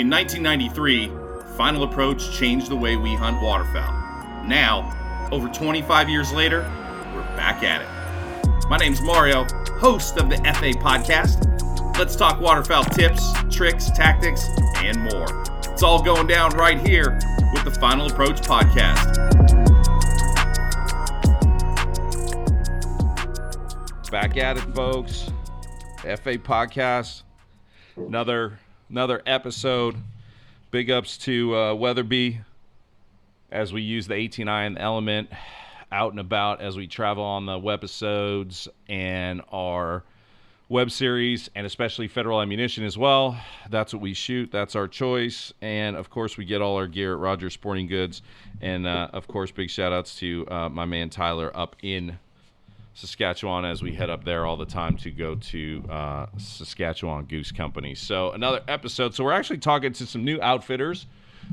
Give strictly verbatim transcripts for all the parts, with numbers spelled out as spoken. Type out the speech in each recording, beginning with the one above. In nineteen ninety-three, Final Approach changed the way we hunt waterfowl. Now, over twenty-five years later, we're back at it. My name's Mario, host of the F A Podcast. Let's talk waterfowl tips, tricks, tactics, and more. It's all going down right here with the Final Approach Podcast. Back at it, folks. F A Podcast, another another episode. Big ups to uh, Weatherby as we use the eighteen iron element out and about as we travel on the webisodes and our web series, and especially Federal Ammunition as well. That's what we shoot. That's our choice. And, of course, we get all our gear at Rogers Sporting Goods. And, uh, of course, big shout-outs to uh, my man Tyler up in Saskatchewan as we head up there all the time to go to uh, Saskatchewan Goose Company. So another episode. So we're actually talking to some new outfitters,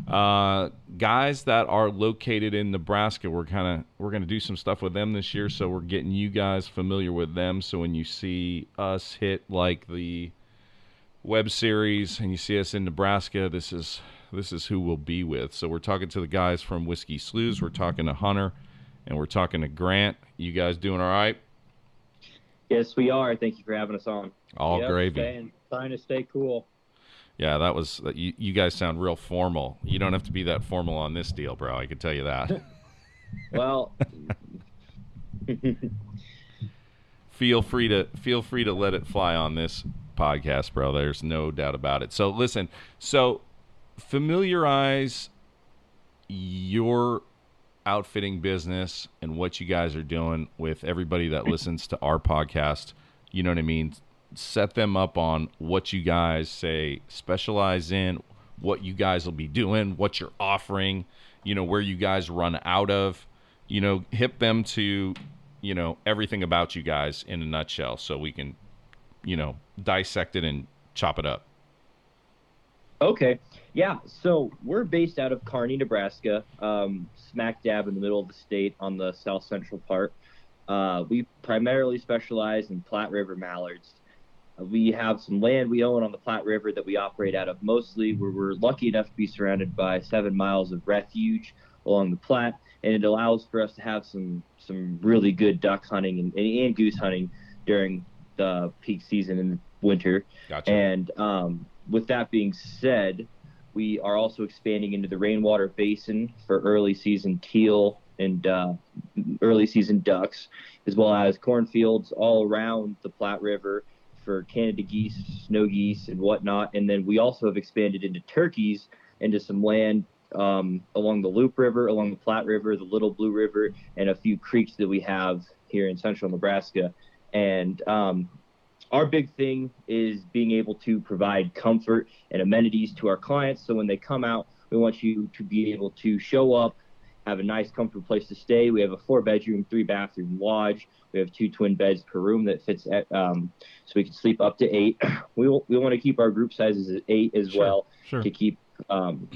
uh, guys that are located in Nebraska. We're kind of we're going to do some stuff with them this year, so we're getting you guys familiar with them. So when you see us hit like the web series and you see us in Nebraska, this is this is who we'll be with. So we're talking to the guys from Whiskey Sloughs. We're talking to Hunter. And we're talking to Grant. You guys doing all right? Yes, we are. Thank you for having us on. All yep, gravy. Staying, trying to stay cool. Yeah, that was. You, you guys sound real formal. You don't have to be that formal on this deal, bro. I can tell you that. Well, feel free to feel free to let it fly on this podcast, bro. There's no doubt about it. So listen. So familiarize your outfitting business and what you guys are doing with everybody that listens to our podcast. You know what I mean? Set them up on what you guys say specialize in, what you guys will be doing, what you're offering, you know, where you guys run out of, you know, hip them to, you know, everything about you guys in a nutshell so we can, you know, dissect it and chop it up. Okay. Yeah, so we're based out of Kearney, Nebraska, um, smack dab in the middle of the state on the south central part. Uh, we primarily specialize in Platte River mallards. Uh, we have some land we own on the Platte River that we operate out of mostly, where we're lucky enough to be surrounded by seven miles of refuge along the Platte, and it allows for us to have some, some really good duck hunting and, and goose hunting during the peak season in the winter. Gotcha. And um, with that being said, we are also expanding into the Rainwater Basin for early season teal and uh, early season ducks, as well as cornfields all around the Platte River for Canada geese, snow geese, and whatnot. And then we also have expanded into turkeys, into some land um, along the Loup River, along the Platte River, the Little Blue River, and a few creeks that we have here in central Nebraska. And um, our big thing is being able to provide comfort and amenities to our clients. So when they come out, we want you to be able to show up, have a nice, comfortable place to stay. We have a four-bedroom, three-bathroom lodge. We have two twin beds per room that fits at, um, so we can sleep up to eight. We will, we want to keep our group sizes at eight as sure, well sure. to keep um,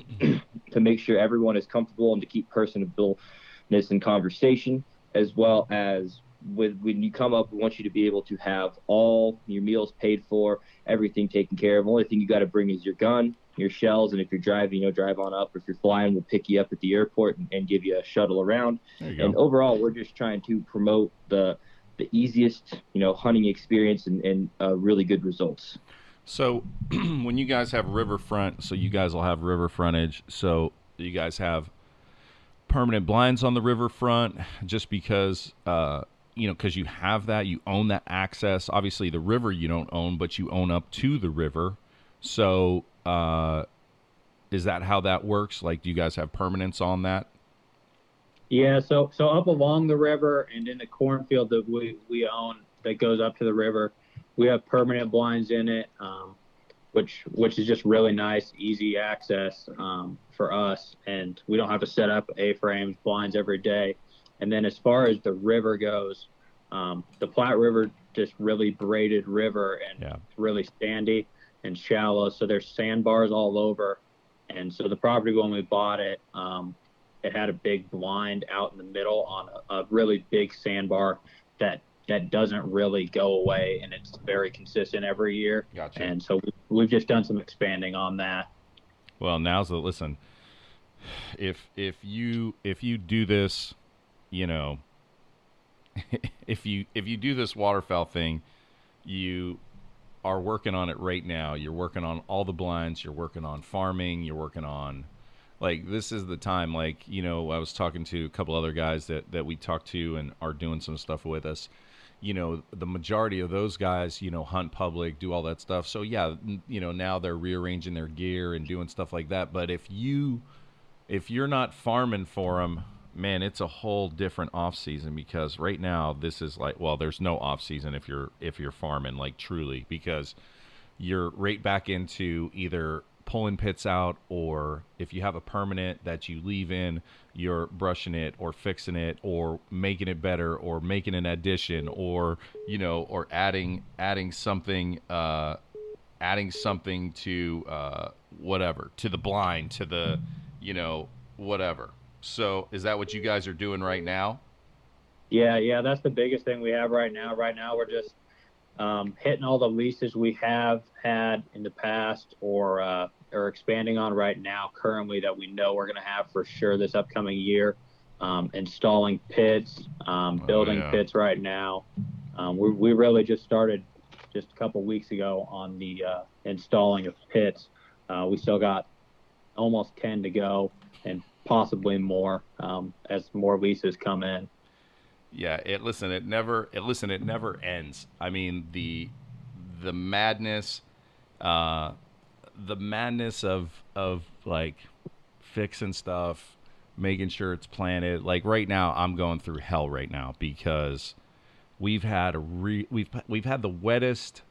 to make sure everyone is comfortable and to keep personableness and conversation, as well as With, when you come up, we want you to be able to have all your meals paid for, everything taken care of. The only thing you got to bring is your gun, your shells, and if you're driving, you know, drive on up. If you're flying, we'll pick you up at the airport and, and give you a shuttle around. There you go. And overall, we're just trying to promote the the easiest, you know, hunting experience and, and uh, really good results. So when you guys have riverfront, so you guys will have river frontage, so you guys have permanent blinds on the riverfront just because uh you know, because you have that, you own that access. Obviously, the river you don't own, but you own up to the river. So uh, is that how that works? Like, do you guys have permanence on that? Yeah, so so up along the river and in the cornfield that we, we own that goes up to the river, we have permanent blinds in it, um, which which is just really nice, easy access um, for us. And we don't have to set up A-frames, blinds every day. And then as far as the river goes, um, the Platte River, just really braided river and yeah. really sandy and shallow. So there's sandbars all over. And so the property, when we bought it, um, it had a big blind out in the middle on a, a really big sandbar that that doesn't really go away. And it's very consistent every year. Gotcha. And so we've just done some expanding on that. Well, now's the listen. If if you if you do this, you know, if you if you do this waterfowl thing, you are working on it right now. You're working on all the blinds. You're working on farming. You're working on, like, this is the time. Like, you know, I was talking to a couple other guys that, that we talked to and are doing some stuff with us. You know, the majority of those guys, you know, hunt public, do all that stuff. So, yeah, you know, now they're rearranging their gear and doing stuff like that. But if you, if you're not farming for them, man, it's a whole different off season, because right now this is like, well, there's no off season if you're if you're farming, like, truly, because you're right back into either pulling pits out, or if you have a permanent that you leave in, you're brushing it or fixing it or making it better or making an addition, or, you know, or adding adding something uh adding something to uh whatever, to the blind, to the, you know, whatever. So is that what you guys are doing right now? Yeah, yeah, that's the biggest thing we have right now. Right now we're just um, hitting all the leases we have had in the past, or uh, or expanding on right now currently that we know we're going to have for sure this upcoming year. Um, installing pits, um, building oh, yeah. pits right now. Um, we we really just started just a couple weeks ago on the uh, installing of pits. Uh, we still got almost ten to go, and possibly more um as more leases come in. Yeah, it listen it never it listen it never ends. I mean, the the madness uh the madness of of like fixing stuff, making sure it's planted. Like right now I'm going through hell right now, because we've had a re we've we've had the wettest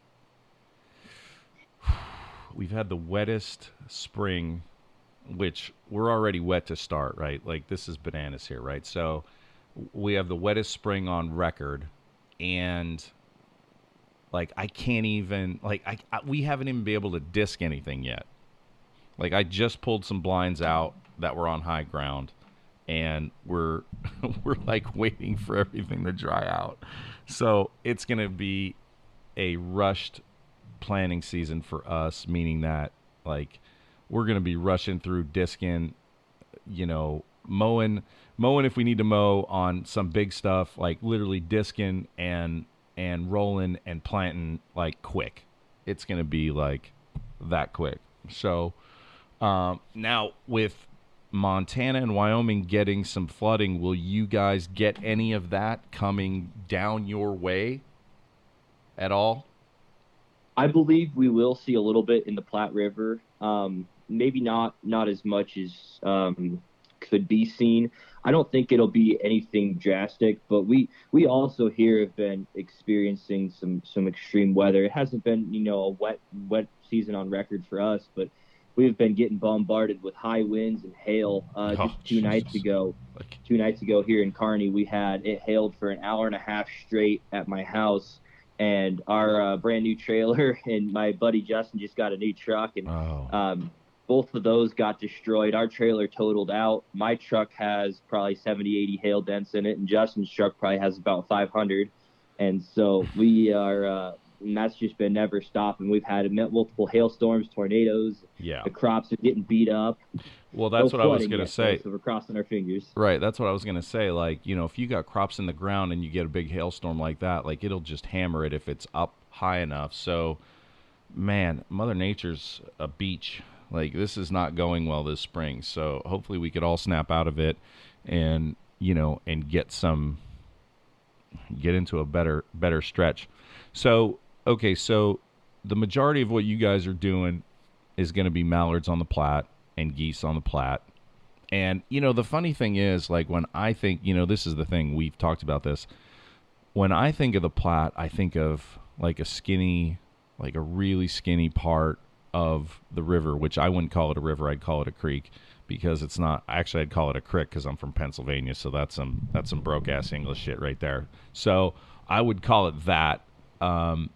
we've had the wettest spring, which we're already wet to start, right? Like, this is bananas here, right? So we have the wettest spring on record, and like I can't even like I, I we haven't even been able to disc anything yet. Like, I just pulled some blinds out that were on high ground, and we're we're like waiting for everything to dry out. So it's gonna be a rushed planning season for us, meaning that like we're going to be rushing through discing, you know, mowing, mowing if we need to mow on some big stuff, like literally discing and, and rolling and planting, like, quick. It's going to be like that quick. So um, now with Montana and Wyoming getting some flooding, will you guys get any of that coming down your way at all? I believe we will see a little bit in the Platte River. Um, maybe not not as much as um, could be seen. I don't think it'll be anything drastic, but we we also here have been experiencing some some extreme weather. It hasn't been, you know, a wet wet season on record for us, but we've been getting bombarded with high winds and hail. Uh, oh, just two Jesus. nights ago, two nights ago here in Kearney, we had it hailed for an hour and a half straight at my house. And our uh, brand new trailer, and my buddy Justin just got a new truck, and oh. um, both of those got destroyed. Our trailer totaled out. My truck has probably seventy, eighty hail dents in it, and Justin's truck probably has about five hundred. And so we are, uh, and that's just been never stopping. We've had multiple hailstorms, tornadoes. Yeah. The crops are getting beat up. Well, that's no what I was going to say. So we're crossing our fingers. Right. That's what I was going to say. Like, you know, if you got crops in the ground and you get a big hailstorm like that, like, it'll just hammer it if it's up high enough. So, man, Mother Nature's a beach. Like, this is not going well this spring. So hopefully we could all snap out of it and, you know, and get some, get into a better, better stretch. So, okay. So the majority of what you guys are doing is going to be mallards on the Platte and geese on the Platte. And, you know, the funny thing is, like, when I think, you know, this is the thing, we've talked about this. When I think of the Platte, I think of like a skinny, like a really skinny part of the river, which I wouldn't call it a river. I'd call it a creek, because it's not, actually I'd call it a crick, 'cause I'm from Pennsylvania. So that's some, that's some broke ass English shit right there. So I would call it that. Um,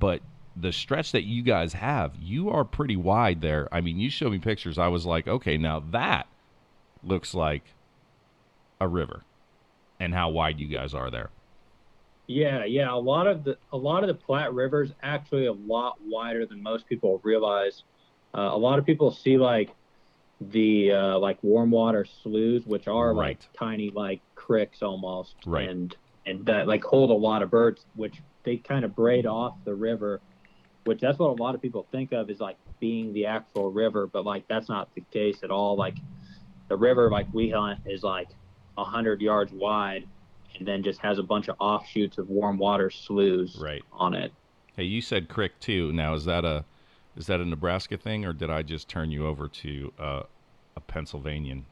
but the stretch that you guys have, you are pretty wide there. I mean, you showed me pictures. I was like, okay, now that looks like a river, and how wide you guys are there. Yeah. Yeah. A lot of the, a lot of the Platte River is actually a lot wider than most people realize. Uh, a lot of people see like the uh, like warm water sloughs, which are right. like tiny like cricks almost, right. and and that like hold a lot of birds, which they kind of braid off the river, which that's what a lot of people think of as like being the actual river, but like that's not the case at all. Like the river like we hunt is like a hundred yards wide, and then just has a bunch of offshoots of warm water sloughs right. on it. Hey, you said crick too. Now is that a is that a Nebraska thing, or did I just turn you over to uh, a Pennsylvanian?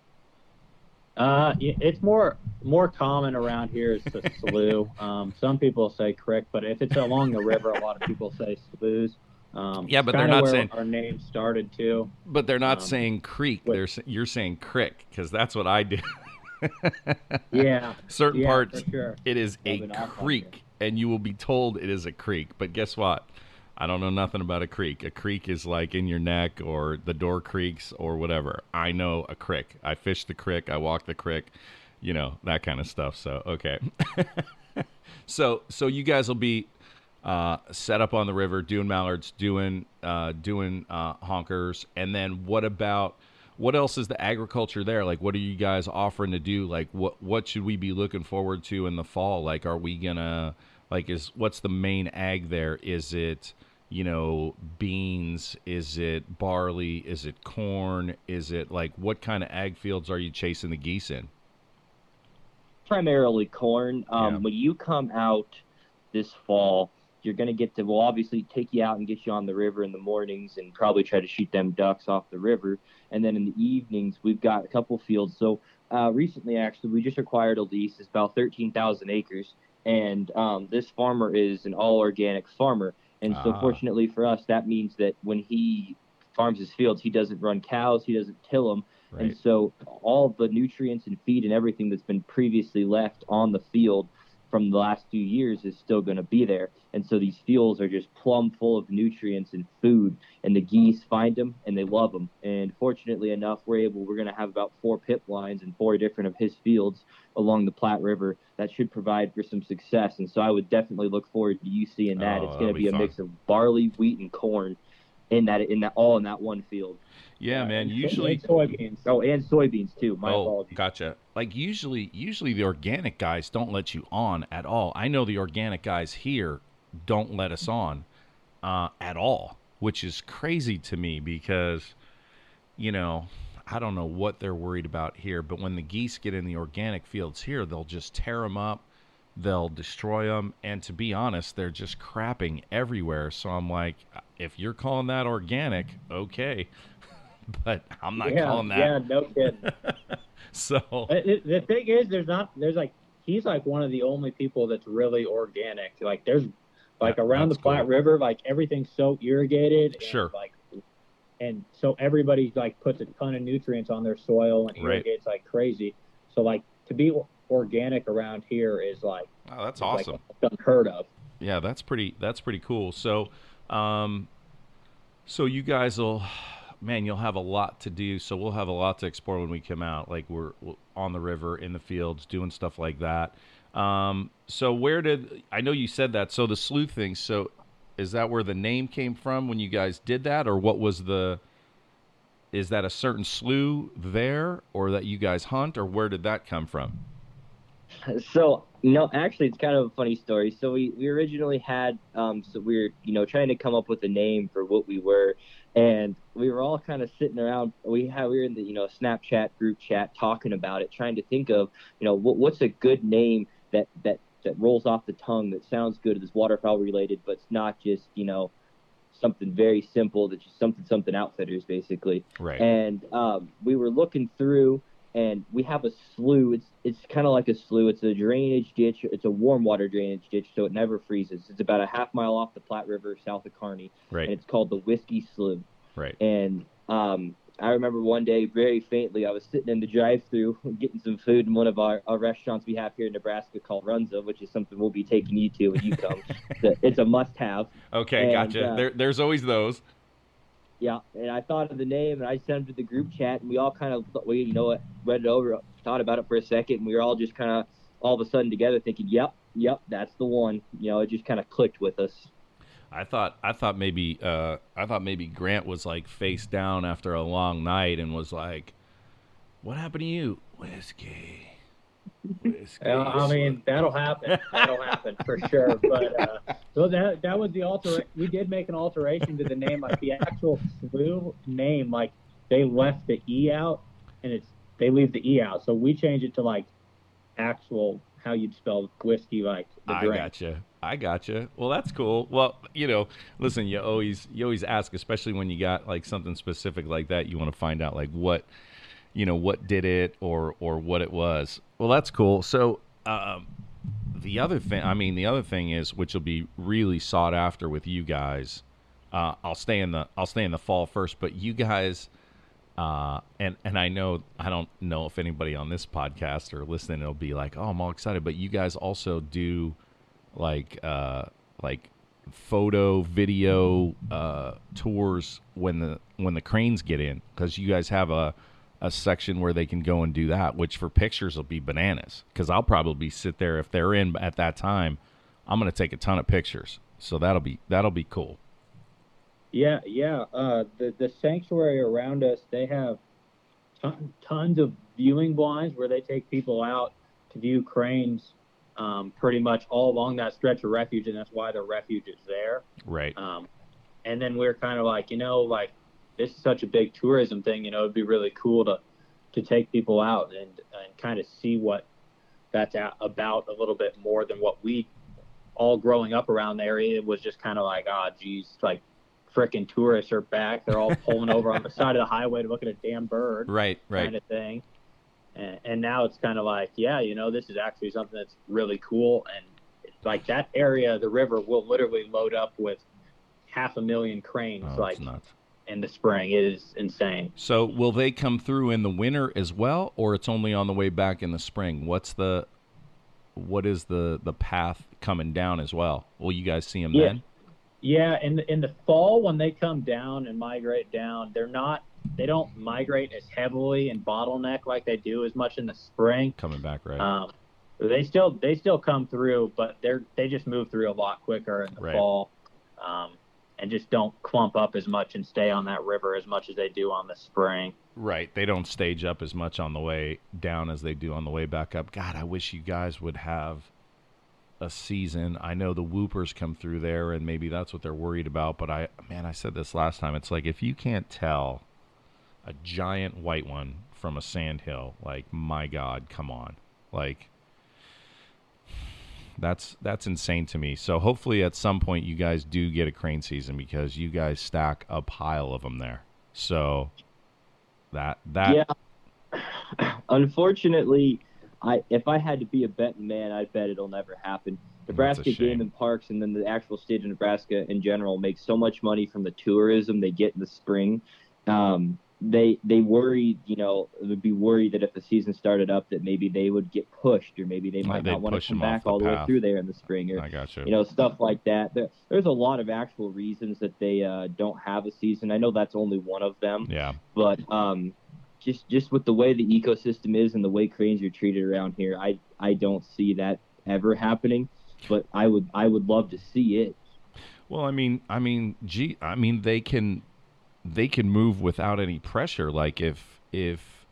Uh, it's more more common around here is the slough. Um, some people say crick, but if it's along the river, a lot of people say sloughs. Um, yeah, but they're not where saying our name started too. But they're not um, saying creek. They're you're saying crick because that's what I do. yeah, certain yeah, parts sure. it is a creek, and you will be told it is a creek. But guess what? I don't know nothing about a creek. A creek is like in your neck or the door creeks or whatever. I know a crick. I fish the crick. I walk the crick, you know, that kind of stuff. So, okay. so, so you guys will be uh, set up on the river, doing mallards, doing, uh, doing uh, honkers. And then what about, what else is the agriculture there? Like, what are you guys offering to do? Like, what, what should we be looking forward to in the fall? Like, are we gonna, like, is what's the main ag there? Is it, you know, beans? Is it barley? Is it corn? Is it like, what kind of ag fields are you chasing the geese in? Primarily corn. Um, yeah. When you come out this fall, you're going to get to, we'll obviously take you out and get you on the river in the mornings and probably try to shoot them ducks off the river. And then in the evenings, we've got a couple fields. So uh, recently, actually, we just acquired a lease. It's about thirteen thousand acres. And um, this farmer is an all organic farmer. And so ah. fortunately for us, that means that when he farms his fields, he doesn't run cows, he doesn't till them. Right. And so all the nutrients and feed and everything that's been previously left on the field from the last few years is still going to be there. And so these fields are just plumb full of nutrients and food, and the geese find them and they love them. And fortunately enough, we're able, we're going to have about four pip lines in four different of his fields along the Platte River that should provide for some success. And so I would definitely look forward to you seeing that. Oh, it's going to be, be a mix of barley, wheat, and corn in that, in that, all in that one field. Yeah, uh, man. Usually and soybeans. Oh, and soybeans too. My oh, apologies. Gotcha. Like usually, usually the organic guys don't let you on at all. I know the organic guys here don't let us on uh, at all, which is crazy to me because, you know, I don't know what they're worried about here. But when the geese get in the organic fields here, they'll just tear them up. They'll destroy them. And to be honest, they're just crapping everywhere. So I'm like, if you're calling that organic, okay. But I'm not yeah, calling that. Yeah, no kidding. So it, the thing is, there's not, there's like, he's like one of the only people that's really organic. Like there's like that, around the Platte cool. River, like everything's so irrigated. And sure. Like, and so everybody like puts a ton of nutrients on their soil and irrigates right. like crazy. So like to be organic around here is like oh, that's awesome, like unheard of. Yeah, that's pretty that's pretty cool. So um so you guys will, man, you'll have a lot to do. So we'll have a lot to explore when we come out. Like we're, we're on the river, in the fields, doing stuff like that. Um so where did, I know you said that, so the slough thing, so is that where the name came from when you guys did that, or what was the, is that a certain slough there or that you guys hunt, or where did that come from? So, you know, actually, it's kind of a funny story. So we, we originally had, um, so we were, you know, trying to come up with a name for what we were. And we were all kind of sitting around. We had, we were in the, you know, Snapchat group chat talking about it, trying to think of, you know, what, what's a good name that, that, that rolls off the tongue, that sounds good, that's waterfowl related, but it's not just, you know, something very simple, that's just something, something Outfitters, basically. Right. And um, we were looking through. And we have a slough. It's it's kind of like a slough. It's a drainage ditch. It's a warm water drainage ditch, so it never freezes. It's about a half mile off the Platte River, south of Kearney. Right. And it's called the Whiskey Slough. Right. And um, I remember one day, very faintly, I was sitting in the drive-through getting some food in one of our, our restaurants we have here in Nebraska called Runza, which is something we'll be taking you to when you come. So it's a must-have. Okay, and, gotcha. Uh, there, there's always those. Yeah, and I thought of the name, and I sent it to the group chat, and we all kind of, we, you know, read it over, thought about it for a second, and we were all just kind of all of a sudden together thinking, yep, yep, that's the one. You know, it just kind of clicked with us. I thought I thought maybe uh, I thought maybe Grant was like face down after a long night and was like, "What happened to you, whiskey?" Whiskey. Well, I mean, that'll happen. That'll happen for sure. But uh, so that that was the alter. We did make an alteration to the name, like the actual slough name. Like they left the e out, and it's they leave the e out. So we changed it to like actual how you'd spell whiskey, like the drink. I gotcha. I gotcha. Well, that's cool. Well, you know, listen, you always you always ask, especially when you got like something specific like that. You want to find out like what, you know, what did it or or what it was. Well, that's cool. So um, the other thing, I mean, the other thing is, which will be really sought after with you guys. Uh, I'll stay in the I'll stay in the fall first, but you guys. Uh, and, and I know, I don't know if anybody on this podcast or listening, it'll be like, oh, I'm all excited, but you guys also do like, uh, like photo video, uh, tours when the, when the cranes get in, cause you guys have a, a section where they can go and do that, which for pictures will be bananas. Cause I'll probably sit there if they're in at that time, I'm going to take a ton of pictures. So that'll be, that'll be cool. Yeah, yeah. Uh, the the sanctuary around us, they have ton, tons of viewing blinds where they take people out to view cranes, um, pretty much all along that stretch of refuge, and that's why the refuge is there. Right. Um, and then we're kind of like, you know, like this is such a big tourism thing. You know, it'd be really cool to to take people out and and kind of see what that's about a little bit more than what we all growing up around the area. It was just kind of like, ah, oh, geez, like. Frickin' tourists are back. They're all pulling over on the side of the highway to look at a damn bird. Right, right. Kind of thing. And, and now it's kind of like, yeah, you know, this is actually something that's really cool. And it's like that area of the river will literally load up with half a million cranes oh, like in the spring. It is insane. So will they come through in the winter as well, or it's only on the way back in the spring? What's the, what is the, the path coming down as well? Will you guys see them yeah. then? Yeah, in the, in the fall when they come down and migrate down, they're not they don't migrate as heavily and bottleneck like they do as much in the spring. Coming back, right? Um, they still they still come through, but they're they just move through a lot quicker in the right. fall, um, and just don't clump up as much and stay on that river as much as they do on the spring. Right, they don't stage up as much on the way down as they do on the way back up. God, I wish you guys would have a season. I know the whoopers come through there and maybe that's what they're worried about, but I man I said this last time, it's like if you can't tell a giant white one from a sandhill, like my God, come on, like that's that's insane to me. So hopefully at some point you guys do get a crane season, because you guys stack a pile of them there. So that that yeah unfortunately I, if I had to be a betting man, I'd bet it'll never happen. Nebraska Game and Parks, and then the actual state of Nebraska in general, makes so much money from the tourism they get in the spring. Um, they they worry, you know, would be worried that if the season started up, that maybe they would get pushed, or maybe they might not want to come back all the way through there in the spring, or I got you. you know, stuff like that. There, there's a lot of actual reasons that they uh, don't have a season. I know that's only one of them. Yeah, but. Um, Just just with the way the ecosystem is and the way cranes are treated around here, I, I don't see that ever happening. But I would I would love to see it. Well, I mean I mean gee I mean they can they can move without any pressure. Like if if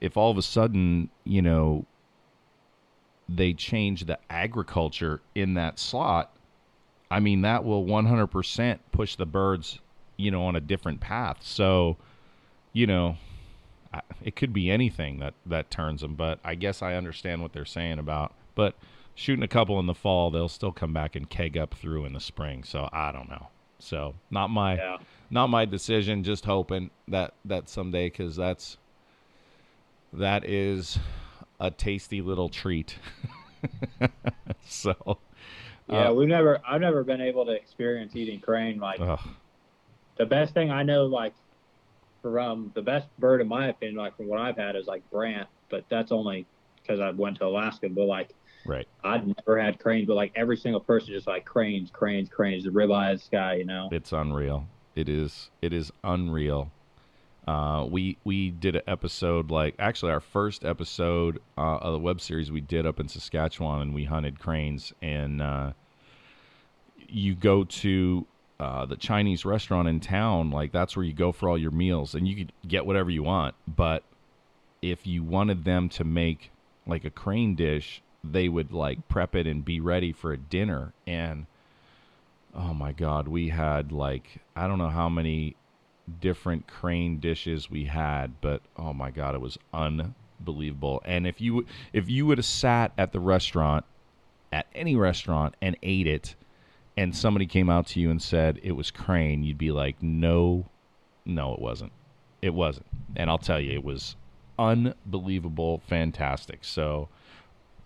if all of a sudden, you know, they change the agriculture in that slot, I mean that will one hundred percent push the birds, you know, on a different path. So, you know, it could be anything that, that turns them, but I guess I understand what they're saying about, but shooting a couple in the fall, they'll still come back and keg up through in the spring. So I don't know. So not my, yeah. not my decision, just hoping that, that someday, cause that's, that is a tasty little treat. So, yeah, uh, we've never, I've never been able to experience eating crane. Like ugh. The best thing I know, like, From the best bird, in my opinion, like from what I've had, is like brant, but that's only because I went to Alaska. But like, right, I've never had cranes, but like every single person just like cranes, cranes, cranes, the ribeye sky, you know. It's unreal. It is. It is unreal. Uh, we we did an episode, like actually our first episode uh, of the web series we did up in Saskatchewan, and we hunted cranes. And uh, you go to uh, the Chinese restaurant in town, like that's where you go for all your meals, and you could get whatever you want. But if you wanted them to make like a crane dish, they would like prep it and be ready for a dinner. And oh my God, we had like, I don't know how many different crane dishes we had, but oh my God, it was unbelievable. And if you, if you would have sat at the restaurant, at any restaurant, and ate it, and somebody came out to you and said it was crane, you'd be like, no, no, it wasn't. It wasn't. And I'll tell you, it was unbelievable, fantastic. So,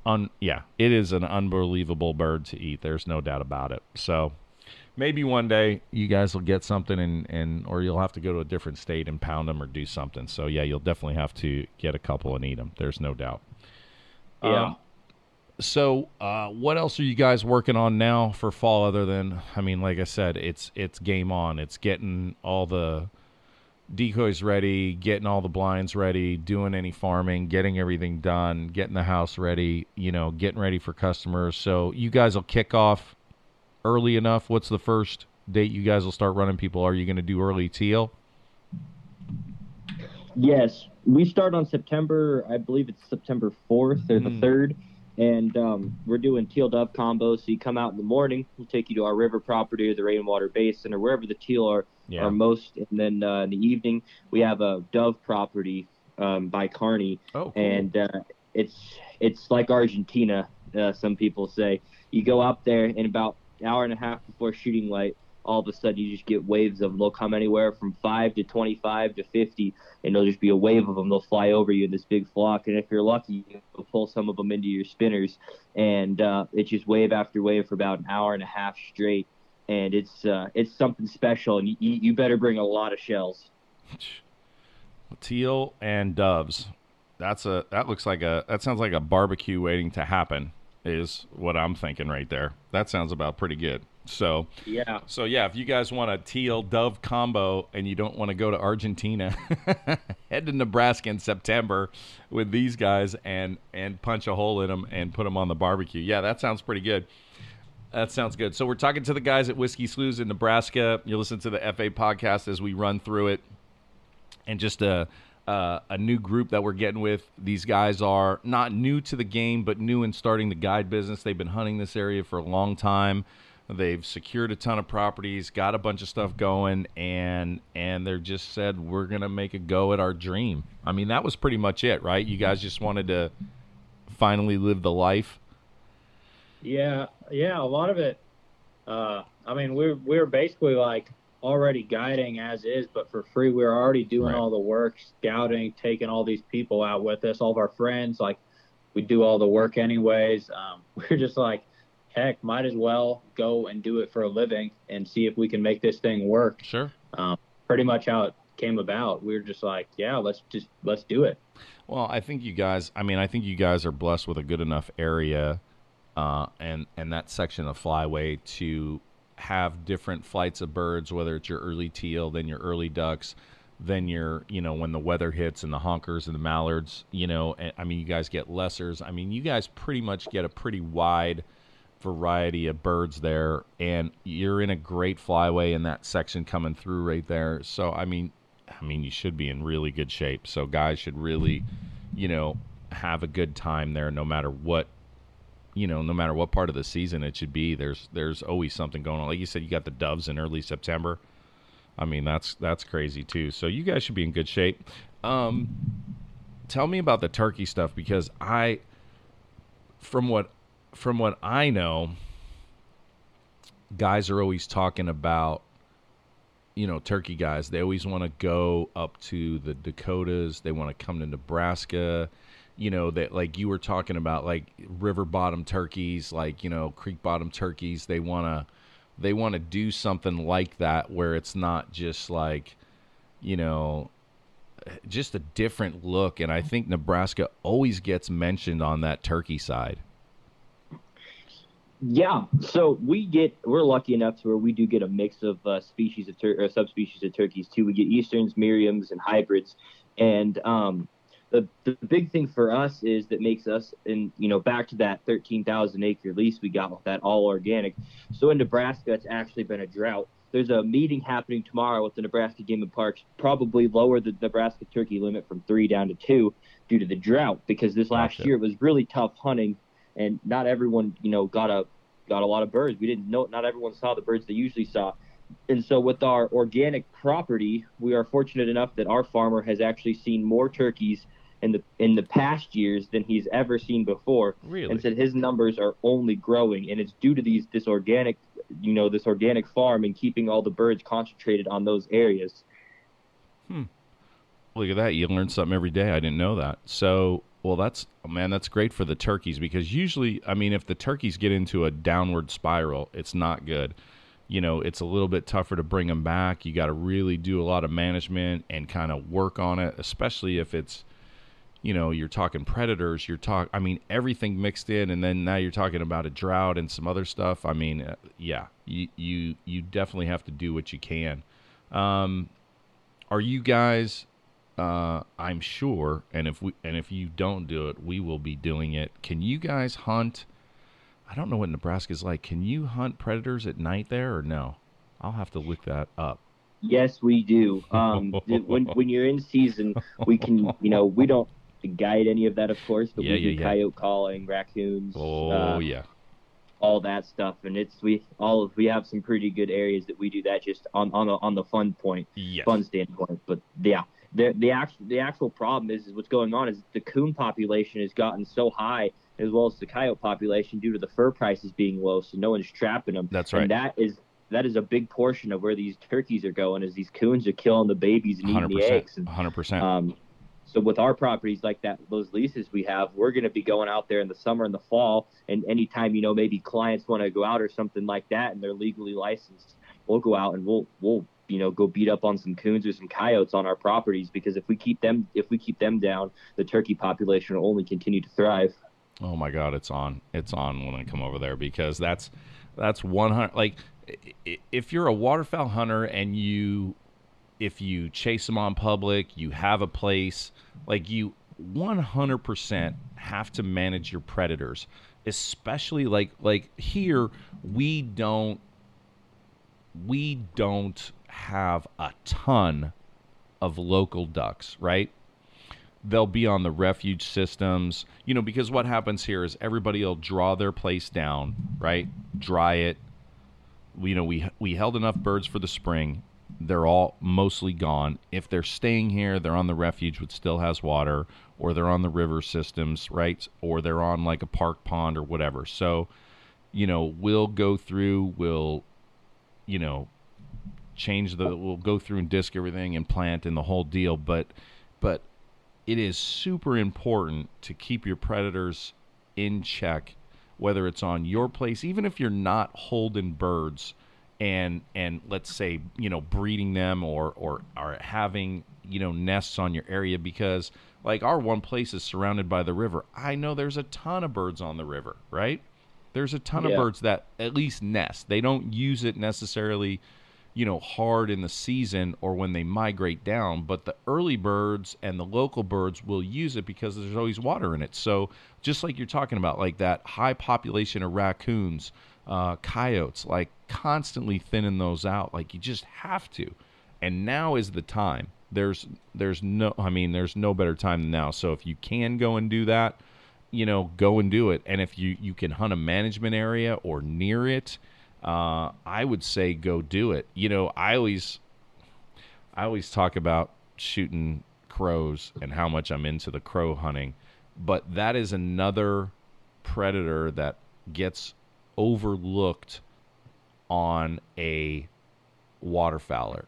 un- yeah, it is an unbelievable bird to eat. There's no doubt about it. So maybe one day you guys will get something, and, and or you'll have to go to a different state and pound them or do something. So, yeah, you'll definitely have to get a couple and eat them. There's no doubt. Yeah. Um, So, uh, what else are you guys working on now for fall? Other than, I mean, like I said, it's it's game on. It's getting all the decoys ready, getting all the blinds ready, doing any farming, getting everything done, getting the house ready. You know, getting ready for customers. So you guys will kick off early enough. What's the first date you guys will start running people? Are you going to do early teal? Yes, we start on September. I believe it's September fourth or the mm. third. And um, we're doing teal dove combos. So you come out in the morning, we'll take you to our river property or the rainwater basin or wherever the teal are, yeah. are most. And then uh, in the evening, we have a dove property um, by Kearney. Oh, cool. And uh, it's it's like Argentina, uh, some people say. You go up there, and about an hour and a half before shooting light, all of a sudden you just get waves of them. They'll come anywhere from five to twenty-five to fifty, and there'll just be a wave of them. They'll fly over you in this big flock, and if you're lucky, you'll pull some of them into your spinners. And uh, it's just wave after wave for about an hour and a half straight, and it's uh, it's something special, and you, you better bring a lot of shells. Teal and doves. That's a that looks like a that sounds like a barbecue waiting to happen, is what I'm thinking right there. That sounds about pretty good. So yeah, so yeah, if you guys want a teal dove combo and you don't want to go to Argentina, head to Nebraska in September with these guys and and punch a hole in them and put them on the barbecue. Yeah, that sounds pretty good. That sounds good. So we're talking to the guys at Whiskey Sloughs in Nebraska. You'll listen to the F A podcast as we run through it, and just a uh, a new group that we're getting with. These guys are not new to the game, but new in starting the guide business. They've been hunting this area for a long time. They've secured a ton of properties, got a bunch of stuff going, and and they're just said, we're going to make a go at our dream. I mean, that was pretty much it, right? You guys just wanted to finally live the life? Yeah, yeah, a lot of it. Uh, I mean, we're, we're basically like already guiding as is, but for free. We're already doing right. all the work, scouting, taking all these people out with us, all of our friends. Like, we do all the work anyways. Um, we're just like, heck, might as well go and do it for a living and see if we can make this thing work. Sure. Um, pretty much how it came about. We were just like, yeah, let's just, let's do it. Well, I think you guys, I mean, I think you guys are blessed with a good enough area uh, and, and that section of flyway to have different flights of birds, whether it's your early teal, then your early ducks, then your, you know, when the weather hits and the honkers and the mallards, you know, and, I mean, you guys get lessers. I mean, you guys pretty much get a pretty wide variety of birds there, and you're in a great flyway in that section coming through right there. So I mean, I mean you should be in really good shape. So guys should really, you know, have a good time there, no matter what, you know, no matter what part of the season it should be. There's there's always something going on. Like you said, you got the doves in early September. I mean, that's that's crazy too. So you guys should be in good shape. Um, tell me about the turkey stuff, because I, from what From what I know, guys are always talking about, you know, turkey guys. They always want to go up to the Dakotas. They want to come to Nebraska. You know, that like you were talking about, like river bottom turkeys, like, you know, creek bottom turkeys. They wanna they wanna do something like that where it's not just like, you know, just a different look. And I think Nebraska always gets mentioned on that turkey side. Yeah, so we get we're lucky enough to where we do get a mix of uh, species of tur- or subspecies of turkeys too. We get easterns, Merriam's, and hybrids, and um, the the big thing for us is that makes us, and you know, back to that thirteen thousand acre lease we got with that all organic. So in Nebraska, it's actually been a drought, There's a meeting happening tomorrow at the Nebraska Game and Parks, probably lower the Nebraska turkey limit from three down to two due to the drought, because this last gotcha. year it was really tough hunting, and not everyone, you know, got a got a lot of birds. We didn't know, not everyone saw the birds they usually saw. And so with our organic property, we are fortunate enough that our farmer has actually seen more turkeys in the in the past years than he's ever seen before. Really? And said his numbers are only growing, and it's due to these this organic you know, this organic farm and keeping all the birds concentrated on those areas. Hmm. Look at that. You learn something every day. I didn't know that. So, well, that's, oh man, that's great for the turkeys, because usually, I mean, if the turkeys get into a downward spiral, it's not good. You know, it's a little bit tougher to bring them back. You got to really do a lot of management and kind of work on it, especially if it's, you know, you're talking predators, you're talking, I mean, everything mixed in. And then now you're talking about a drought and some other stuff. I mean, uh, yeah, you, you, you definitely have to do what you can. Um, are you guys, uh, I'm sure. And if we, and if you don't do it, we will be doing it. Can you guys hunt? I don't know what Nebraska's like. Can you hunt predators at night there or no? I'll have to look that up. Yes, we do. Um, when, when you're in season, we can, you know, we don't, to guide any of that, of course, but yeah, we do yeah, coyote yeah. calling, raccoons, oh uh, yeah, all that stuff, and it's we all of, we have some pretty good areas that we do that just on on the on the fun point, yes. fun standpoint. But yeah, the the actual the actual problem is, is what's going on is the coon population has gotten so high, as well as the coyote population, due to the fur prices being low, so no one's trapping them. That's right. And that is that is a big portion of where these turkeys are going, is these coons are killing the babies and eating the eggs. one hundred percent. Um, So with our properties like that, those leases we have, we're going to be going out there in the summer and the fall. And anytime, you know, maybe clients want to go out or something like that and they're legally licensed, we'll go out and we'll, we'll, you know, go beat up on some coons or some coyotes on our properties, because if we keep them, if we keep them down, the turkey population will only continue to thrive. Oh my God. It's on, it's on when I come over there, because that's, that's one hundred, like if you're a waterfowl hunter and you, if you chase them on public, you have a place, like you one hundred percent have to manage your predators, especially like, like here, we don't, we don't have a ton of local ducks, right? They'll be on the refuge systems, you know, because what happens here is everybody will draw their place down, right? Dry it. You know, we, we held enough birds for the spring. They're all mostly gone. If they're staying here, they're on the refuge, which still has water, or they're on the river systems, right? Or they're on like a park pond or whatever. So, you know, we'll go through, we'll, you know, change the, we'll go through and disc everything and plant and the whole deal. But, but it is super important to keep your predators in check, whether it's on your place, even if you're not holding birds, and and let's say, you know, breeding them or or are having, you know, nests on your area, because like our one place is surrounded by the river. I know there's a ton of birds on the river, right? There's a ton yeah. of birds that at least nest. They don't use it necessarily, you know, hard in the season or when they migrate down, but the early birds and the local birds will use it because there's always water in it. So just like you're talking about, like that high population of raccoons, uh, coyotes, like constantly thinning those out. Like you just have to. And now is the time. There's, there's no, I mean, there's no better time than now. So if you can go and do that, you know, go and do it. And if you, you can hunt a management area or near it, Uh, I would say go do it. You know, I always, I always talk about shooting crows and how much I'm into the crow hunting, but that is another predator that gets overlooked on a waterfowler.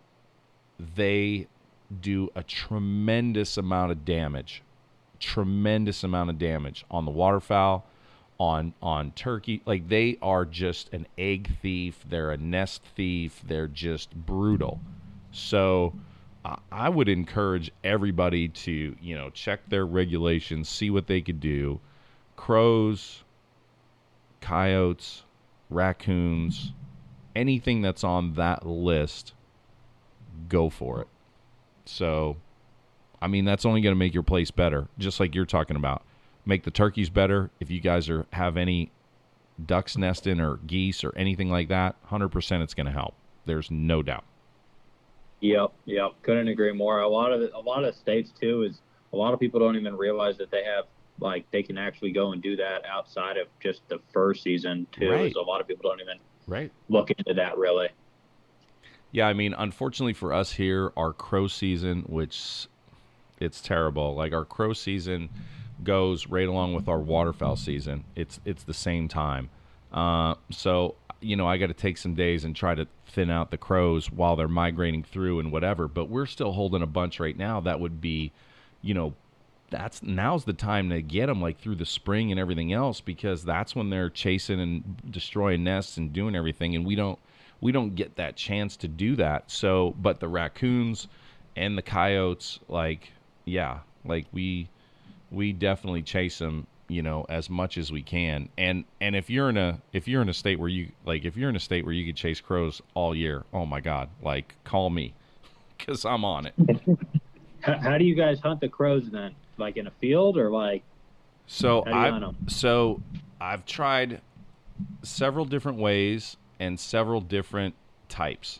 They do a tremendous amount of damage, tremendous amount of damage on the waterfowl. on on turkey, like they are just an egg thief, they're a nest thief, they're just brutal. So uh, I would encourage everybody to, you know, check their regulations, see what they could do. Crows, coyotes, raccoons, anything that's on that list, go for it. So I mean, that's only going to make your place better, just like you're talking about. Make the turkeys better. If you guys are have any ducks nesting or geese or anything like that, one hundred percent it's going to help. There's no doubt. Yep, yep. Couldn't agree more. A lot of the, a lot of states too is a lot of people don't even realize that they have, like, they can actually go and do that outside of just the fur season too. Right. So a lot of people don't even right. look into that really. Yeah, I mean, unfortunately for us here, our crow season, which it's terrible. Like, our crow season goes right along with our waterfowl season. It's it's the same time. Uh, so, you know, I got to take some days and try to thin out the crows while they're migrating through and whatever. But we're still holding a bunch right now. That would be, you know, that's now's the time to get them, like, through the spring and everything else, because that's when they're chasing and destroying nests and doing everything. And we don't. We don't get that chance to do that. So, but the raccoons and the coyotes, like, yeah, like we, we definitely chase them, you know, as much as we can. And, and if you're in a, if you're in a state where you like, if you're in a state where you could chase crows all year, oh my God, like, call me, 'cause I'm on it. how, how do you guys hunt the crows then? Like, in a field or like, so I, so I've tried several different ways and several different types.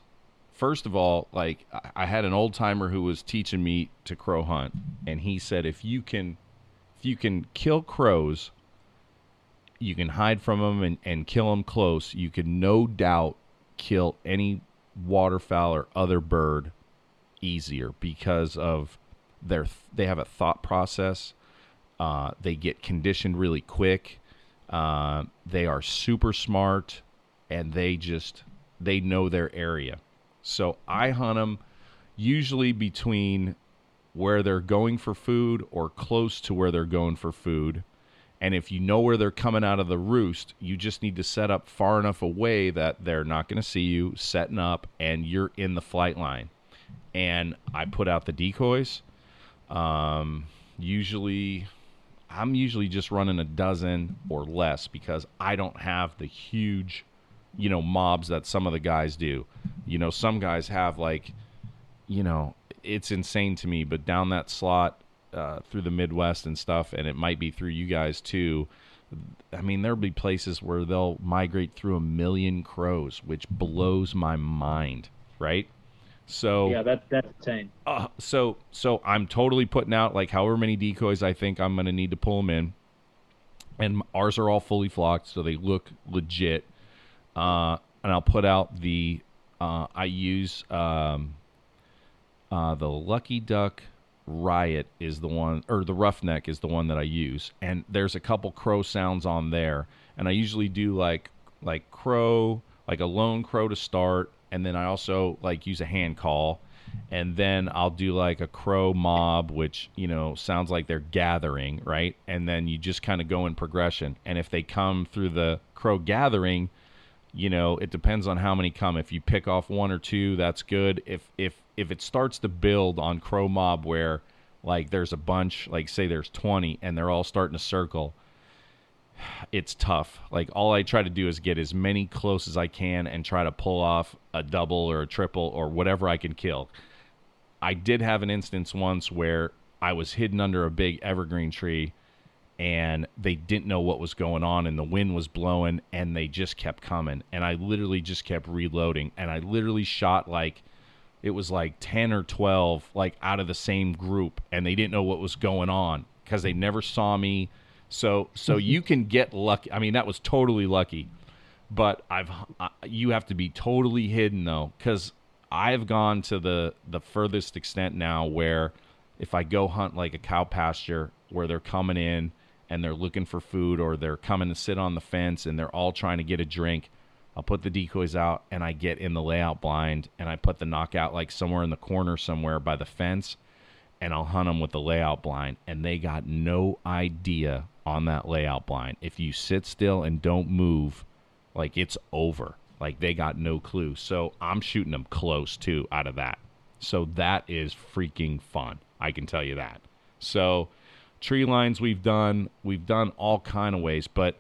First of all, like, I had an old timer who was teaching me to crow hunt, and he said, if you can, if you can kill crows, you can hide from them and, and kill them close. You can no doubt kill any waterfowl or other bird easier because of their, they have a thought process. Uh, they get conditioned really quick. Uh, they are super smart. And they just, they know their area. So I hunt them usually between where they're going for food or close to where they're going for food. And if you know where they're coming out of the roost, you just need to set up far enough away that they're not going to see you setting up and you're in the flight line. And I put out the decoys. Um, usually, I'm usually just running a dozen or less because I don't have the huge, you know, mobs that some of the guys do. You know, some guys have, like, you know, it's insane to me, but down that slot uh, through the Midwest and stuff, and it might be through you guys too, I mean, there'll be places where they'll migrate through a million crows, which blows my mind, right? So yeah, that, that's insane. Uh, so, so I'm totally putting out, like, however many decoys I think I'm going to need to pull them in. And ours are all fully flocked, so they look legit. Uh, and I'll put out the, uh, I use, um, uh, the Lucky Duck Riot is the one, or the Roughneck is the one that I use. And there's a couple crow sounds on there. And I usually do like, like crow, like a lone crow to start. And then I also like use a hand call, and then I'll do like a crow mob, which, you know, sounds like they're gathering. Right. And then you just kind of go in progression. And if they come through the crow gathering, you know, it depends on how many come. If you pick off one or two, that's good. If if if it starts to build on crow mob where, like, there's a bunch, like, say there's twenty and they're all starting to circle, it's tough. Like, all I try to do is get as many close as I can and try to pull off a double or a triple or whatever I can kill. I did have an instance once where I was hidden under a big evergreen tree, and they didn't know what was going on, and the wind was blowing, and they just kept coming. And I literally just kept reloading. And I literally shot, like, it was like ten or twelve, like, out of the same group. And they didn't know what was going on because they never saw me. So, so you can get lucky. I mean, that was totally lucky. But I've, I, you have to be totally hidden, though, because I've gone to the, the furthest extent now where if I go hunt, like, a cow pasture where they're coming in, and they're looking for food, or they're coming to sit on the fence and they're all trying to get a drink, I'll put the decoys out and I get in the layout blind and I put the knockout, like, somewhere in the corner somewhere by the fence, and I'll hunt them with the layout blind. And they got no idea on that layout blind. If you sit still and don't move, like, it's over. Like, they got no clue. So I'm shooting them close too out of that. So that is freaking fun. I can tell you that. So tree lines we've done, we've done all kind of ways, but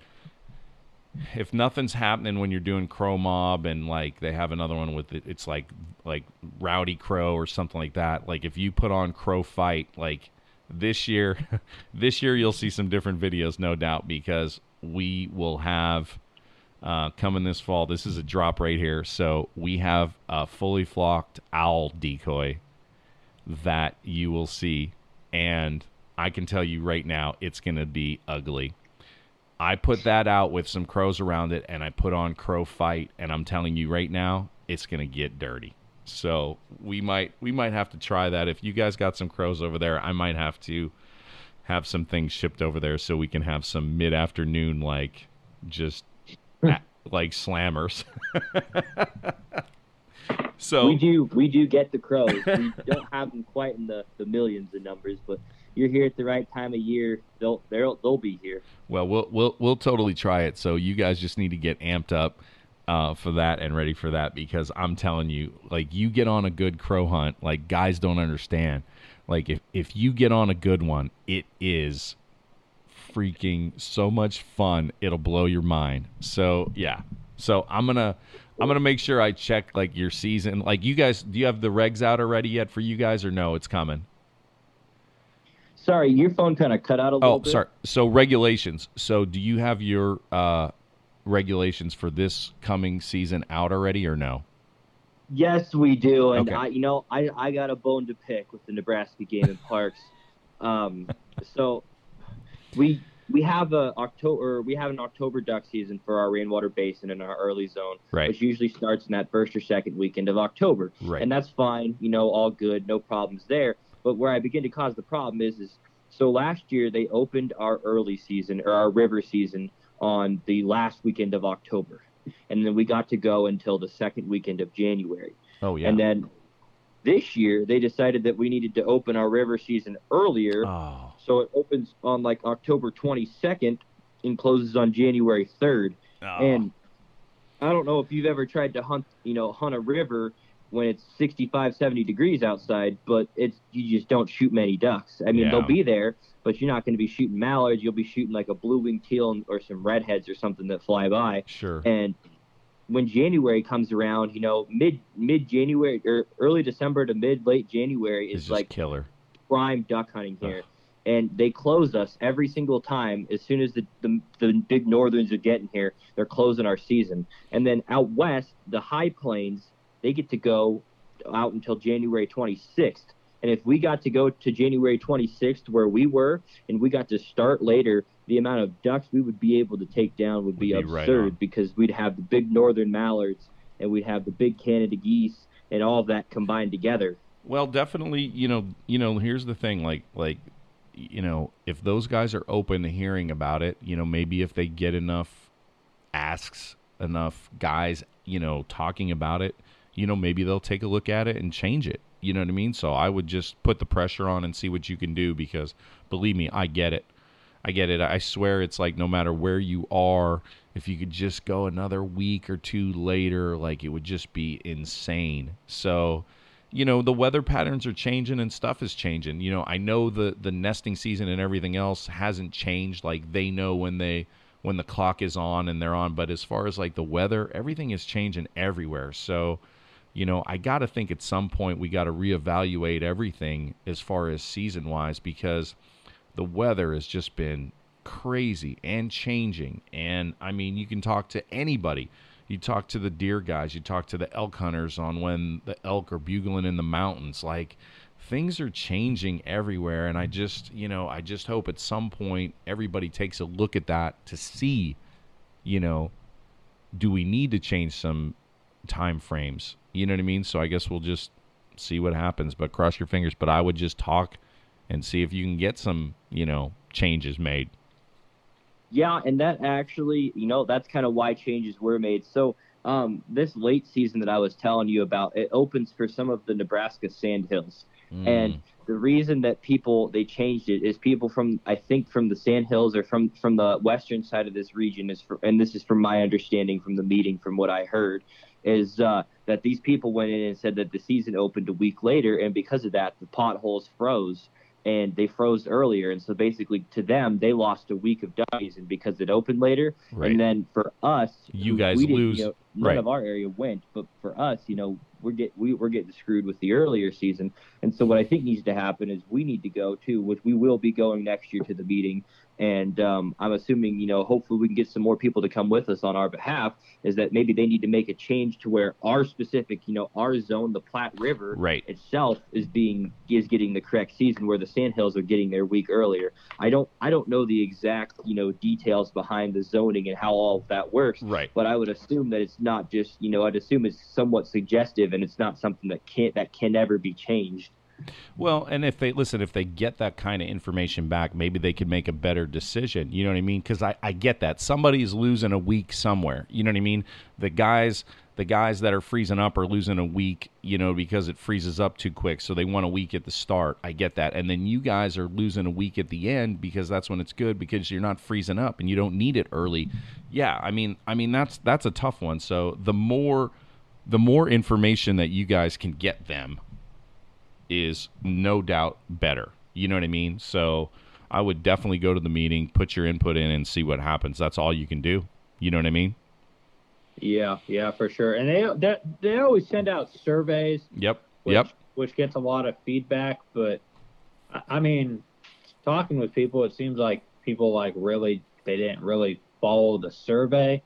if nothing's happening when you're doing crow mob, and like they have another one with it, it's like like rowdy crow or something like that. Like if you put on crow fight, like this year, this year you'll see some different videos, no doubt, because we will have uh, coming this fall. This is a drop right here. So we have a fully flocked owl decoy that you will see. And I can tell you right now, it's going to be ugly. I put that out with some crows around it, and I put on Crow Fight, and I'm telling you right now, it's going to get dirty. So we might we might have to try that. If you guys got some crows over there, I might have to have some things shipped over there so we can have some mid-afternoon, like, just, at, like, slammers. So we do we do get the crows. We don't have them quite in the, the millions of numbers, but you're here at the right time of year. They'll they'll they'll be here. Well, we'll we'll we'll totally try it. So you guys just need to get amped up uh, for that and ready for that, because I'm telling you, like, you get on a good crow hunt, like, guys don't understand. Like, if if you get on a good one, it is freaking so much fun. It'll blow your mind. So yeah. So I'm gonna I'm gonna make sure I check, like, your season. Like, you guys, do you have the regs out already yet for you guys, or no? It's coming. Sorry, your phone kind of cut out a little oh, bit. Oh, sorry. So regulations. So do you have your uh, regulations for this coming season out already, or no? Yes, we do. And, okay. I, you know, I, I got a bone to pick with the Nebraska Game and Parks. um, so we we have a October we have an October duck season for our rainwater basin and our early zone, right, which usually starts in that first or second weekend of October. Right. And that's fine. You know, all good. No problems there. But where I begin to cause the problem is, is so last year they opened our early season, or our river season, on the last weekend of October. And then we got to go until the second weekend of January. Oh, yeah. And then this year they decided that we needed to open our river season earlier. Oh. So it opens on, like, October twenty-second and closes on January third. Oh. And I don't know if you've ever tried to hunt, you know, hunt a river when it's sixty-five, seventy degrees outside, but it's you just don't shoot many ducks. I mean, yeah. They'll be there, but you're not going to be shooting mallards. You'll be shooting, like, a blue-winged teal or some redheads or something that fly by. Sure. And when January comes around, you know, mid mid January or early December to mid late January is, like, killer prime duck hunting here. Ugh. And they close us every single time. As soon as the, the the big northerns are getting here, they're closing our season. And then out west, the high plains, they get to go out until January twenty-sixth. And if we got to go to January twenty-sixth where we were, and we got to start later, the amount of ducks we would be able to take down would be, be absurd, right, because we'd have the big northern mallards and we'd have the big Canada geese and all of that combined together. Well, definitely, you know, you know, here's the thing, like, like, you know, if those guys are open to hearing about it, you know, maybe if they get enough asks, enough guys, you know, talking about it, you know, maybe they'll take a look at it and change it. You know what I mean? So I would just put the pressure on and see what you can do, because, believe me, I get it. I get it. I swear it's like, no matter where you are, if you could just go another week or two later, like, it would just be insane. So, you know, the weather patterns are changing and stuff is changing. You know, I know the, the nesting season and everything else hasn't changed. Like, they know when they when the clock is on and they're on. But as far as, like, the weather, everything is changing everywhere. So, you know, I got to think at some point we got to reevaluate everything as far as season-wise, because the weather has just been crazy and changing. And, I mean, you can talk to anybody. You talk to the deer guys. You talk to the elk hunters on when the elk are bugling in the mountains. Like, things are changing everywhere, and I just, you know, I just hope at some point everybody takes a look at that to see, you know, do we need to change some time frames? You know what I mean? So I guess we'll just see what happens, but cross your fingers. But I would just talk and see if you can get some, you know, changes made. Yeah, and that actually, you know, that's kind of why changes were made. So um, this late season that I was telling you about, it opens for some of the Nebraska Sandhills. Mm. And the reason that people, they changed it is people from, I think from the Sandhills or from, from the western side of this region, is for, and this is from my understanding from the meeting, from what I heard, is uh, that these people went in and said that the season opened a week later, and because of that, the potholes froze, and they froze earlier. And so basically, to them, they lost a week of duck season because it opened later. Right. And then for us, you guys lose. You know, none right. of our area went, but for us, you know, we're get we we're getting screwed with the earlier season. And so what I think needs to happen is we need to go to, which we will be going next year to the meeting, And um, I'm assuming, you know, hopefully we can get some more people to come with us on our behalf, is that maybe they need to make a change to where our specific, you know, our zone, the Platte River right. itself is being is getting the correct season, where the Sandhills are getting their week earlier. I don't I don't know the exact, you know, details behind the zoning and how all of that works. Right. But I would assume that it's not just, you know, I'd assume it's somewhat suggestive, and it's not something that can't that can ever be changed. Well, and if they listen, if they get that kind of information back, maybe they could make a better decision. You know what I mean? Because I, I get that somebody's losing a week somewhere. You know what I mean? The guys, the guys that are freezing up are losing a week, you know, because it freezes up too quick. So they want a week at the start. I get that. And then you guys are losing a week at the end because that's when it's good, because you're not freezing up and you don't need it early. Yeah, I mean, I mean that's that's a tough one. So the more the more information that you guys can get them is no doubt better. You know what I mean? So I would definitely go to the meeting, put your input in, and see what happens. That's all you can do. You know what I mean? Yeah, yeah, for sure. And they that, they always send out surveys. Yep, which, yep. Which gets a lot of feedback. But, I mean, talking with people, it seems like people, like, really, they didn't really follow the survey.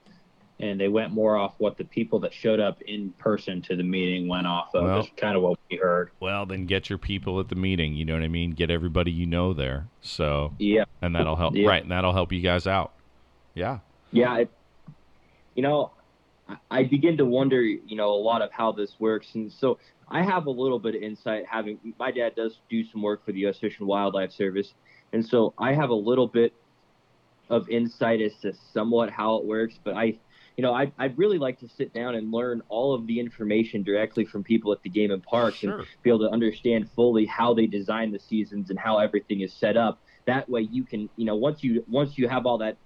And they went more off what the people that showed up in person to the meeting went off of. Well, that's kind of what we heard. Well, then get your people at the meeting. You know what I mean? Get everybody you know there. So yeah, and that'll help. Yeah. Right, and that'll help you guys out. Yeah. Yeah. It, you know, I begin to wonder, you know, a lot of how this works, and so I have a little bit of insight. Having my dad does do some work for the U S Fish and Wildlife Service, and so I have a little bit of insight as to somewhat how it works, but I. You know, I'd, I'd really like to sit down and learn all of the information directly from people at the game and parks sure. and be able to understand fully how they design the seasons and how everything is set up. That way you can, you know, once you once you have all that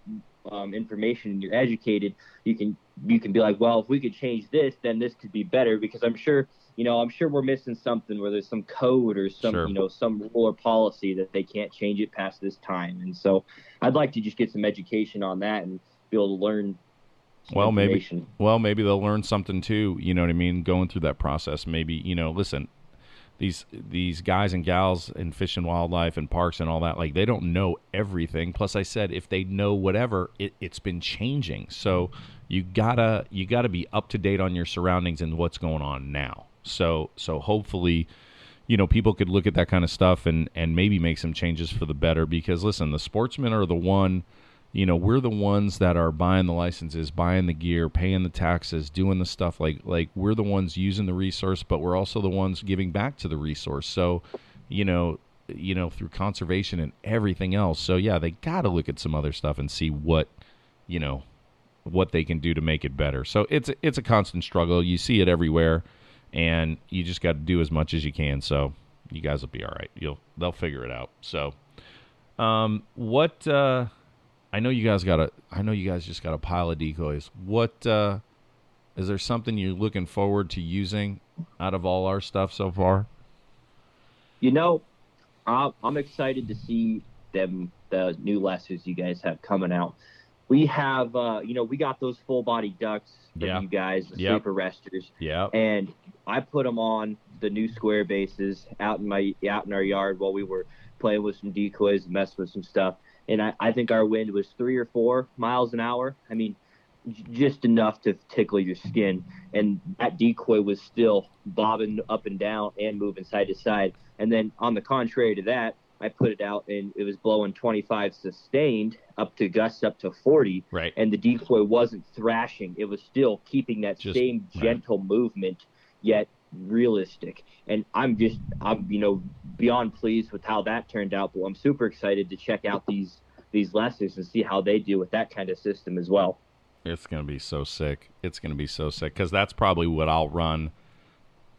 um, information and you're educated, you can you can be like, well, if we could change this, then this could be better, because I'm sure, you know, I'm sure we're missing something where there's some code or some, sure. you know, some rule or policy that they can't change it past this time. And so I'd like to just get some education on that and be able to learn. Well, maybe, well, maybe they'll learn something too. You know what I mean? Going through that process, maybe, you know, listen, these, these guys and gals in fish and wildlife and parks and all that, like, they don't know everything. Plus I said, if they know whatever, it, it's been changing. So you gotta, you gotta be up to date on your surroundings and what's going on now. So, so hopefully, you know, people could look at that kind of stuff and, and maybe make some changes for the better, because listen, the sportsmen are the one. You know, we're the ones that are buying the licenses, buying the gear, paying the taxes, doing the stuff. Like, like we're the ones using the resource, but we're also the ones giving back to the resource. So, you know, you know, through conservation and everything else. So, yeah, they got to look at some other stuff and see what, you know, what they can do to make it better. So it's it's a constant struggle. You see it everywhere, and you just got to do as much as you can. So you guys will be all right. You'll they'll figure it out. So, um, what? Uh, I know you guys got a. I know you guys just got a pile of decoys. What uh, is there something you're looking forward to using out of all our stuff so far? You know, I'm excited to see them the new lessons you guys have coming out. We have, uh, you know, we got those full body ducks for yeah. you guys, the yep. sleeper resters. Yeah. And I put them on the new square bases out in my out in our yard while we were playing with some decoys and messing with some stuff. And I, I think our wind was three or four miles an hour. I mean, j- just enough to tickle your skin. And that decoy was still bobbing up and down and moving side to side. And then on the contrary to that, I put it out and it was blowing twenty-five sustained up to gusts up to forty. Right. And the decoy wasn't thrashing. It was still keeping that just, same gentle right. movement, yet realistic. And I'm just, I'm, you know, beyond pleased with how that turned out, but I'm super excited to check out these these lessons and see how they do with that kind of system as well. It's going to be so sick. It's going to be so sick, because that's probably what I'll run.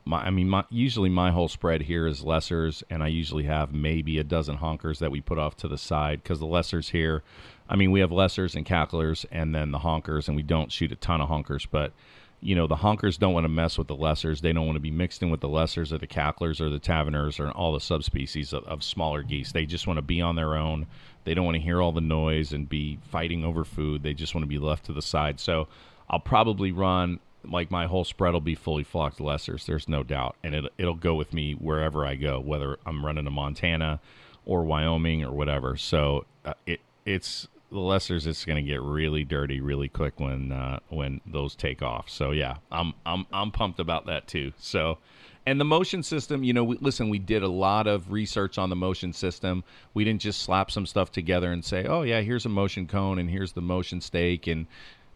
My, I mean, my, usually my whole spread here is lessers, and I usually have maybe a dozen honkers that we put off to the side, because the lessers here, I mean, we have lessers and cacklers and then the honkers, and we don't shoot a ton of honkers, but you know, the honkers don't want to mess with the lessers. They don't want to be mixed in with the lessers or the cacklers or the taverners or all the subspecies of, of smaller geese. They just want to be on their own. They don't want to hear all the noise and be fighting over food. They just want to be left to the side. So I'll probably run, like, my whole spread will be fully flocked lessers. There's no doubt. And it, it'll go with me wherever I go, whether I'm running to Montana or Wyoming or whatever. So uh, it, it's the lessers. It's going to get really dirty really quick when uh, when those take off. So yeah, I'm I'm I'm pumped about that too. So. And the motion system, you know, we, listen, we did a lot of research on the motion system. We didn't just slap some stuff together and say, oh, yeah, here's a motion cone and here's the motion stake. And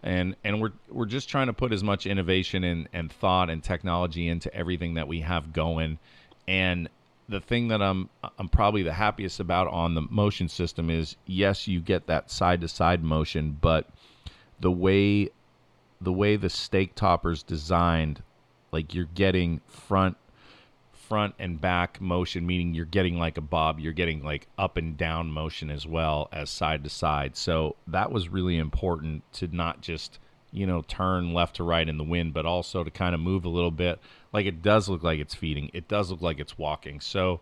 and and we're we're just trying to put as much innovation and, and thought and technology into everything that we have going. And the thing that I'm, I'm probably the happiest about on the motion system is, yes, you get that side-to-side motion, but the way the, way the stake topper's designed, like you're getting front front and back motion, meaning you're getting like a bob, you're getting like up and down motion as well as side to side. So that was really important to not just, you know, turn left to right in the wind, but also to kind of move a little bit. Like it does look like it's feeding. It does look like it's walking. So,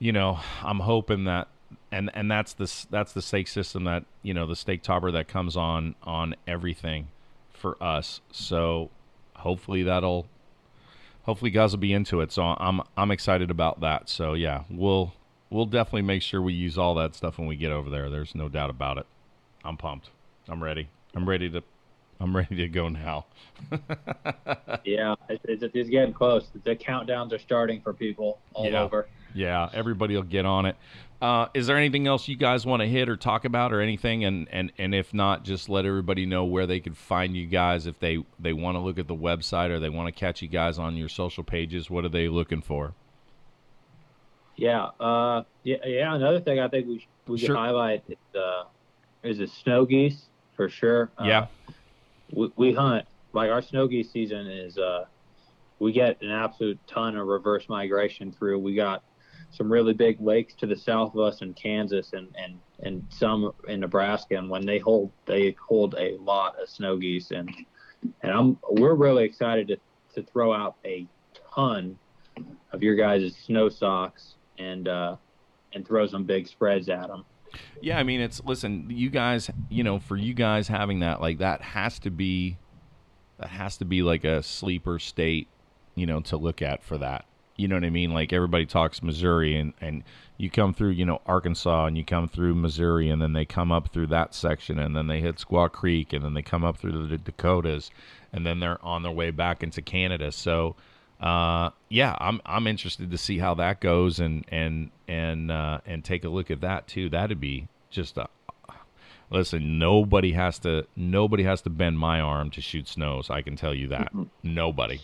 you know, I'm hoping that, and, and that's the, that's the stake system that, you know, the stake topper that comes on, on everything for us. So hopefully that'll, Hopefully guys will be into it, so I'm I'm excited about that. So yeah, we'll we'll definitely make sure we use all that stuff when we get over there. There's no doubt about it. I'm pumped. I'm ready. I'm ready to I'm ready to go now. Yeah, it's, it's it's getting close. The countdowns are starting for people all yeah. over. Yeah, everybody will get on it. Uh, is there anything else you guys want to hit or talk about or anything? And, and, and if not, just let everybody know where they can find you guys if they, they want to look at the website or they want to catch you guys on your social pages. What are they looking for? Yeah, uh, yeah, yeah. Another thing I think we should, we should sure. highlight is, uh, is the snow geese for sure. Uh, yeah. We, we hunt. Like our snow geese season is uh, we get an absolute ton of reverse migration through. We got some really big lakes to the south of us in Kansas and, and, and some in Nebraska. And when they hold, they hold a lot of snow geese. And, and I'm, we're really excited to, to throw out a ton of your guys' snow socks and, uh, and throw some big spreads at them. Yeah. I mean, it's, listen, you guys, you know, for you guys having that, like that has to be, that has to be like a sleeper state, you know, to look at for that. You know what I mean? Like everybody talks Missouri and, and you come through, you know, Arkansas and you come through Missouri and then they come up through that section and then they hit Squaw Creek and then they come up through the Dakotas and then they're on their way back into Canada. So, uh, yeah, I'm, I'm interested to see how that goes and, and, and, uh, and take a look at that too. That'd be just a, listen, nobody has to, nobody has to bend my arm to shoot snows. I can tell you that. Mm-hmm. Nobody.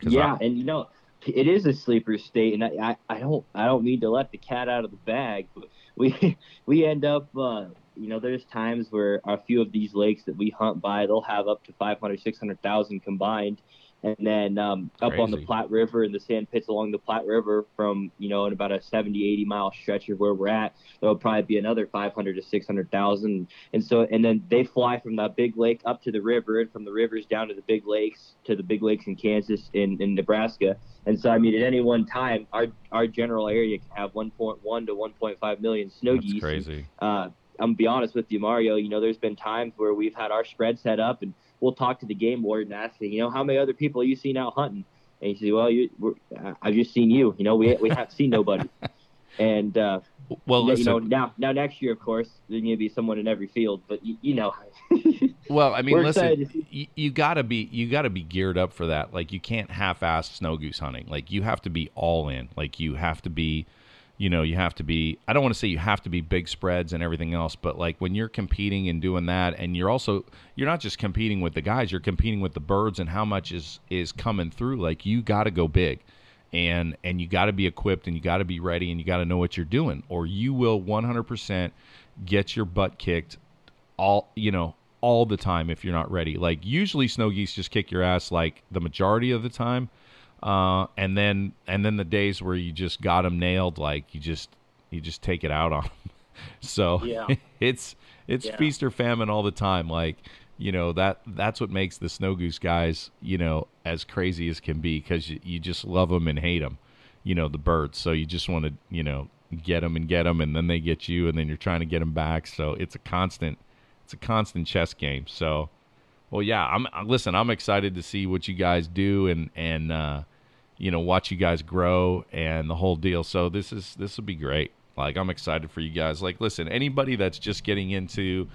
Yeah. I, and you know, it is a sleeper state, and I, I, I don't I don't mean to let the cat out of the bag, but we we end up uh, you know there's times where a few of these lakes that we hunt by, they'll have up to five hundred, six hundred thousand combined, and then um, up Crazy. on the Platte River and the sand pits along the Platte River from you know in about a seventy, eighty mile stretch of where we're at, there'll probably be another five hundred to six hundred thousand, and so and then they fly from that big lake up to the river and from the rivers down to the big lakes to the big lakes in Kansas and in Nebraska. And so, I mean, at any one time, our our general area can have one point one to one point five million snow That's geese. That's crazy. And, uh, I'm going to be honest with you, Mario. You know, there's been times where we've had our spread set up, and we'll talk to the game warden and ask him, you know, how many other people are you seeing out hunting? And he says, well, you, we're, I've just seen you. You know, we we haven't seen nobody. And, uh, well, you listen, know, now now next year, of course, there's going to be someone in every field. But, you, you know. Well, I mean, We're listen, you, you gotta be, you gotta be geared up for that. Like you can't half-ass snow goose hunting. Like you have to be all in, like you have to be, you know, you have to be, I don't want to say you have to be big spreads and everything else, but like when you're competing and doing that, and you're also, you're not just competing with the guys, you're competing with the birds and how much is, is coming through. Like you gotta go big and, and you gotta be equipped and you gotta be ready and you gotta know what you're doing, or you will one hundred percent get your butt kicked all, you know, all the time if you're not ready. Like usually snow geese just kick your ass like the majority of the time, uh and then and then the days where you just got them nailed, like you just you just take it out on them. So yeah. it's it's yeah. feast or famine all the time. Like you know that that's what makes the snow goose guys you know as crazy as can be, because you, you just love them and hate them, you know the birds. So you just want to you know get them and get them, and then they get you, and then you're trying to get them back. So it's a constant. It's a constant chess game. So, well, yeah, I'm listen, I'm excited to see what you guys do and, and, uh, you know, watch you guys grow and the whole deal. So this is, this will be great. Like, I'm excited for you guys. Like, listen, anybody that's just getting into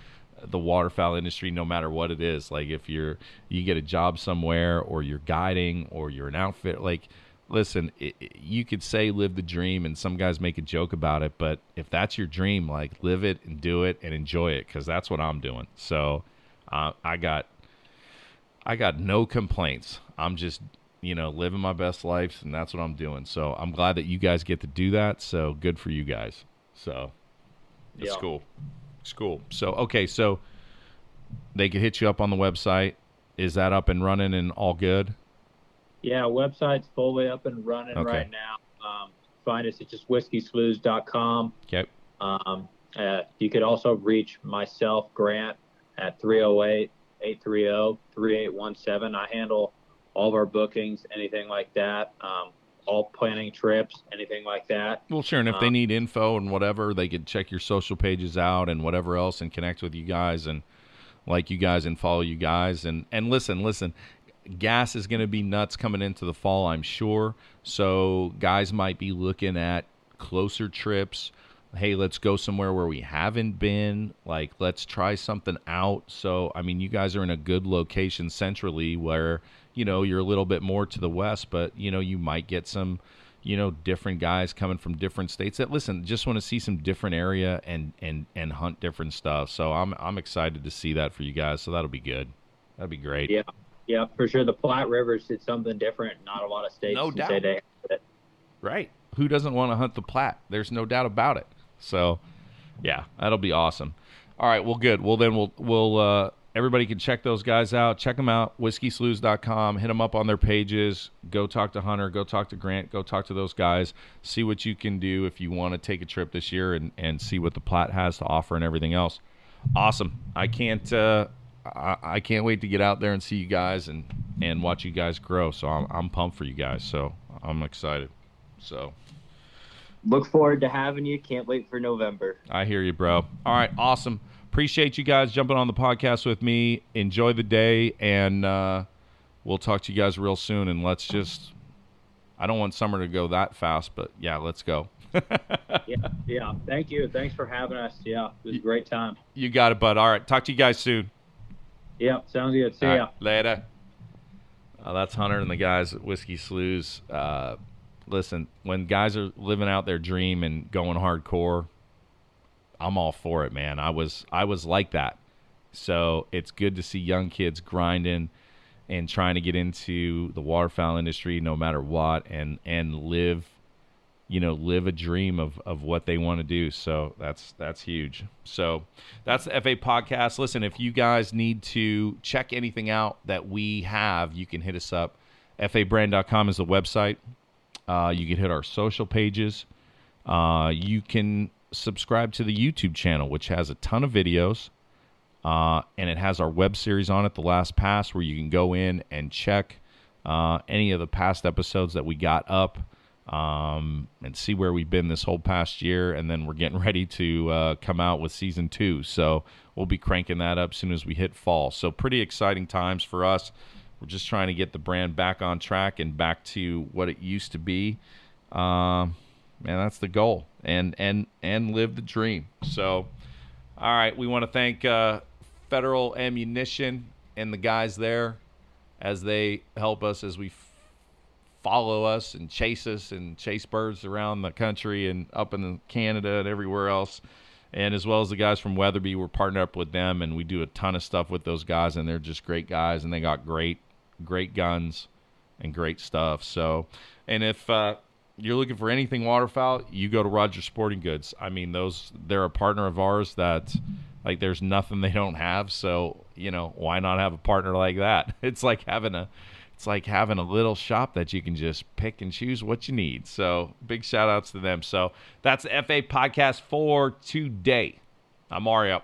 the waterfowl industry, no matter what it is, like if you're, you get a job somewhere or you're guiding or you're an outfit, like, listen, it, it, you could say live the dream, and some guys make a joke about it, but if that's your dream, like, live it and do it and enjoy it, because that's what I'm doing. So uh, I got, I got no complaints. I'm just, you know, living my best life, and that's what I'm doing. So I'm glad that you guys get to do that. So good for you guys. So it's yeah. cool. It's cool. So, okay, so they could hit you up on the website. Is that up and running and all good? Yeah, website's fully up and running okay. right now. Um, find us at just whiskey sloughs dot com. Okay. Um, uh, you could also reach myself, Grant, at three oh eight, eight three oh, three eight one seven. I handle all of our bookings, anything like that, um, all planning trips, anything like that. Well, sure, and if um, they need info and whatever, they could check your social pages out and whatever else and connect with you guys and like you guys and follow you guys. And, and listen, listen, gas is going to be nuts coming into the fall, I'm sure. So guys might be looking at closer trips. Hey, let's go somewhere where we haven't been. Like, let's try something out. So, I mean, you guys are in a good location centrally where – you know, you're a little bit more to the west, but, you know, you might get some, you know, different guys coming from different states that, listen, just want to see some different area and, and, and hunt different stuff. So I'm I'm excited to see that for you guys. So that'll be good. That'll be great. Yeah, yeah, for sure. The Platte River did something different. Not a lot of states no doubt. Say they have it. Right. Who doesn't want to hunt the Platte? There's no doubt about it. So, yeah, that'll be awesome. All right, well, good. Well, then we'll we'll – uh everybody can check those guys out. Check them out, whiskey sloughs dot com. Hit them up on their pages. Go talk to Hunter. Go talk to Grant. Go talk to those guys. See what you can do if you want to take a trip this year and, and see what the Platte has to offer and everything else. Awesome. I can't uh, I, I can't wait to get out there and see you guys and, and watch you guys grow. So I'm, I'm pumped for you guys. So I'm excited. So look forward to having you. Can't wait for November. I hear you, bro. All right, awesome. Appreciate you guys jumping on the podcast with me. Enjoy the day, and uh, we'll talk to you guys real soon. And let's just – I don't want summer to go that fast, but, yeah, let's go. yeah, yeah. Thank you. Thanks for having us. Yeah, it was a great time. You got it, bud. All right, talk to you guys soon. Yeah, sounds good. See All ya. Right, later. Uh, that's Hunter and the guys at Whiskey Sloughs. Uh, listen, when guys are living out their dream and going hardcore – I'm all for it, man. I was I was like that. So it's good to see young kids grinding and trying to get into the waterfowl industry no matter what and and live, you know, live a dream of, of what they want to do. So that's that's huge. So that's the F A Podcast. Listen, if you guys need to check anything out that we have, you can hit us up. F A brand dot com is the website. Uh, you can hit our social pages. Uh, you can subscribe to the YouTube channel, which has a ton of videos, uh, and it has our web series on it, The Last Pass, where you can go in and check uh, any of the past episodes that we got up um, and see where we've been this whole past year, and then we're getting ready to uh, come out with season two, so we'll be cranking that up as soon as we hit fall. So pretty exciting times for us. We're just trying to get the brand back on track and back to what it used to be. Um Man, that's the goal, and and and live the dream. So, all right, we want to thank uh, Federal Ammunition and the guys there as they help us, as we f- follow us and chase us and chase birds around the country and up in Canada and everywhere else, and as well as the guys from Weatherby. We're partnered up with them, and we do a ton of stuff with those guys, and they're just great guys, and they got great, great guns and great stuff. So, and if... Uh, you're looking for anything waterfowl, you go to Rogers Sporting Goods. I mean, those they're a partner of ours that, like, there's nothing they don't have. So, you know, why not have a partner like that? It's like having a it's like having a little shop that you can just pick and choose what you need. So big shout outs to them. So that's the F A Podcast for today. I'm Mario.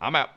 I'm out.